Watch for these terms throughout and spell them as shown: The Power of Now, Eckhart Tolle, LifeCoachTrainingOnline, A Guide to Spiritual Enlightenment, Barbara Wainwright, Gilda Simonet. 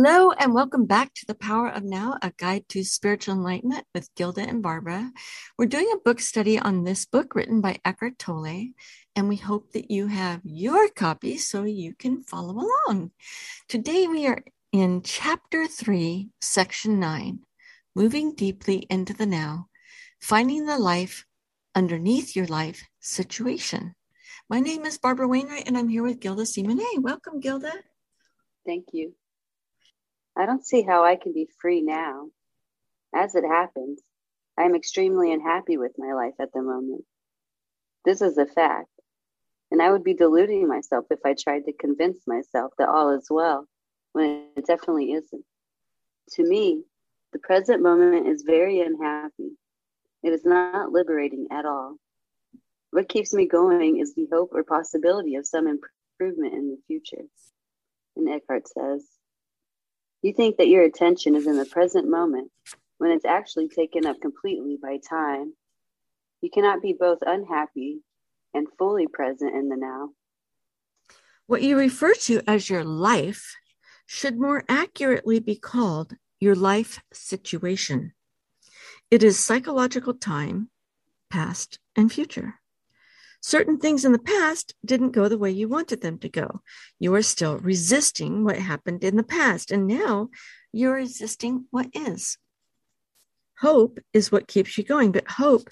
Hello, and welcome back to The Power of Now, A Guide to Spiritual Enlightenment with Gilda and Barbara. We're doing a book study on this book written by Eckhart Tolle, and we hope that you have your copy so you can follow along. Today we are in Chapter 3, Section 9, Moving Deeply into the Now, Finding the Life Underneath Your Life Situation. My name is Barbara Wainwright, and I'm here with Gilda Simonet. Welcome, Gilda. Thank you. I don't see how I can be free now. As it happens, I am extremely unhappy with my life at the moment. This is a fact, and I would be deluding myself if I tried to convince myself that all is well, when it definitely isn't. To me, the present moment is very unhappy. It is not liberating at all. What keeps me going is the hope or possibility of some improvement in the future. And Eckhart says, "You think that your attention is in the present moment when it's actually taken up completely by time. You cannot be both unhappy and fully present in the now." What you refer to as your life should more accurately be called your life situation. It is psychological time, past and future. Certain things in the past didn't go the way you wanted them to go. You are still resisting what happened in the past, and now you're resisting what is. Hope is what keeps you going, but hope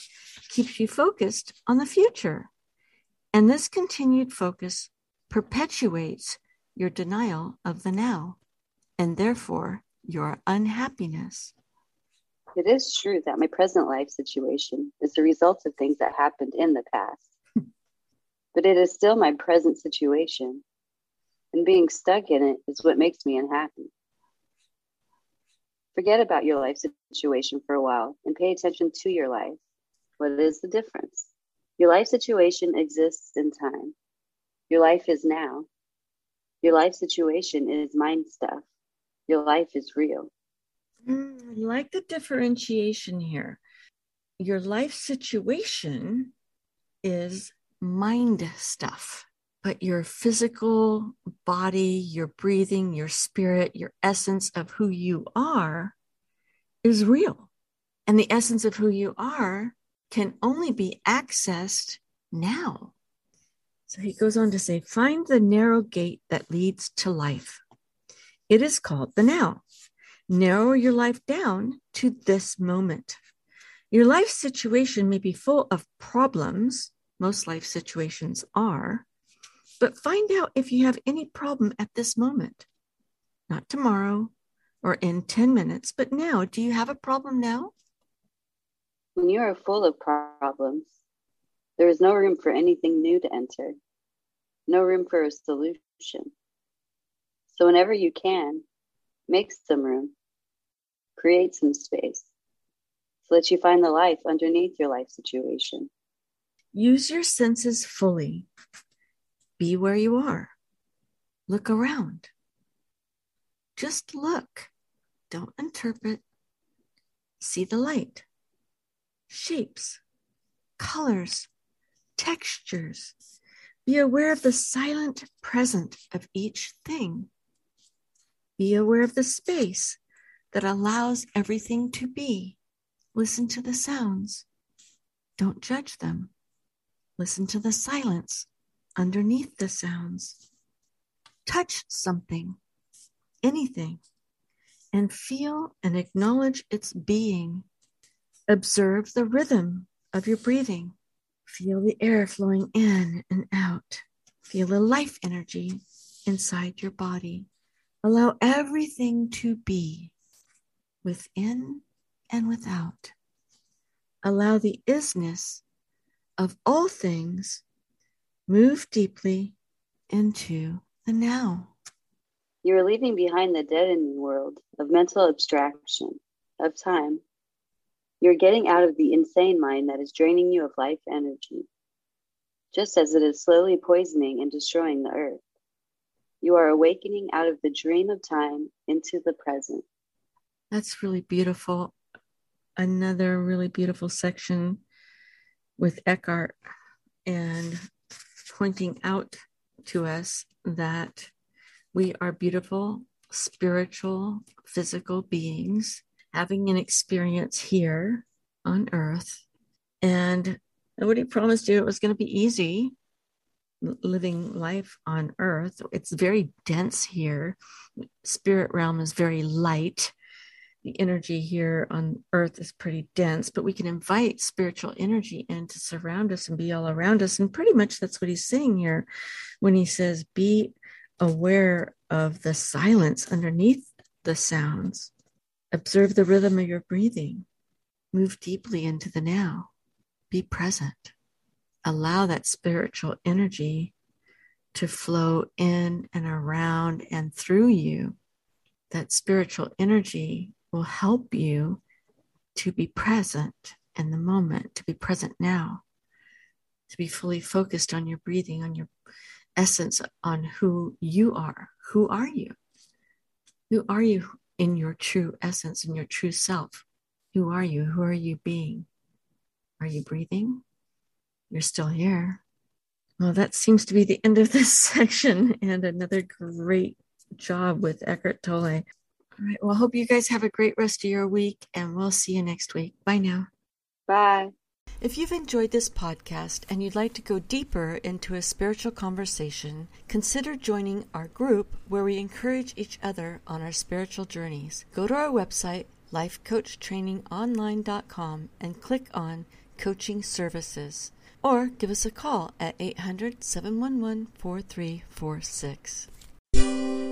keeps you focused on the future. And this continued focus perpetuates your denial of the now, and therefore your unhappiness. It is true that my present life situation is the result of things that happened in the past. But it is still my present situation, and being stuck in it is what makes me unhappy. Forget about your life situation for a while and pay attention to your life. What is the difference? Your life situation exists in time. Your life is now. Your life situation is mind stuff. Your life is real. I like the differentiation here. Your life situation is mind stuff, but your physical body, your breathing, your spirit, your essence of who you are is real. And the essence of who you are can only be accessed now. So he goes on to say, "Find the narrow gate that leads to life. It is called the now. Narrow your life down to this moment. Your life situation may be full of problems. Most life situations are, but find out if you have any problem at this moment, not tomorrow or in 10 minutes, but now. Do you have a problem now?" When you are full of problems, there is no room for anything new to enter, no room for a solution. So whenever you can, make some room, create some space so that you find the life underneath your life situation. Use your senses fully. Be where you are. Look around. Just look. Don't interpret. See the light, shapes, colors, textures. Be aware of the silent present of each thing. Be aware of the space that allows everything to be. Listen to the sounds. Don't judge them. Listen to the silence underneath the sounds. Touch something, anything, and feel and acknowledge its being. Observe the rhythm of your breathing. Feel the air flowing in and out. Feel the life energy inside your body. Allow everything to be, within and without. Allow the isness of all things, move deeply into the now. You are leaving behind the deadening world of mental abstraction, of time. You're getting out of the insane mind that is draining you of life energy, just as it is slowly poisoning and destroying the earth. You are awakening out of the dream of time into the present. That's really beautiful. Another really beautiful section with Eckhart, and pointing out to us that we are beautiful spiritual, physical beings having an experience here on earth. And nobody promised you it was going to be easy living life on earth. It's very dense here. Spirit realm is very light. The energy here on earth is pretty dense, but we can invite spiritual energy in to surround us and be all around us. And pretty much that's what he's saying here when he says, be aware of the silence underneath the sounds. Observe the rhythm of your breathing. Move deeply into the now. Be present. Allow that spiritual energy to flow in and around and through you. That spiritual energy will help you to be present in the moment, to be present now, to be fully focused on your breathing, on your essence, on who you are. Who are you? Who are you in your true essence, in your true self? Who are you? Who are you being? Are you breathing? You're still here. Well, that seems to be the end of this section, and another great job with Eckhart Tolle. All right. Well, hope you guys have a great rest of your week, and we'll see you next week. Bye now. Bye. If you've enjoyed this podcast and you'd like to go deeper into a spiritual conversation, consider joining our group where we encourage each other on our spiritual journeys. Go to our website, LifeCoachTrainingOnline.com, and click on Coaching Services, or give us a call at 800-711-4346.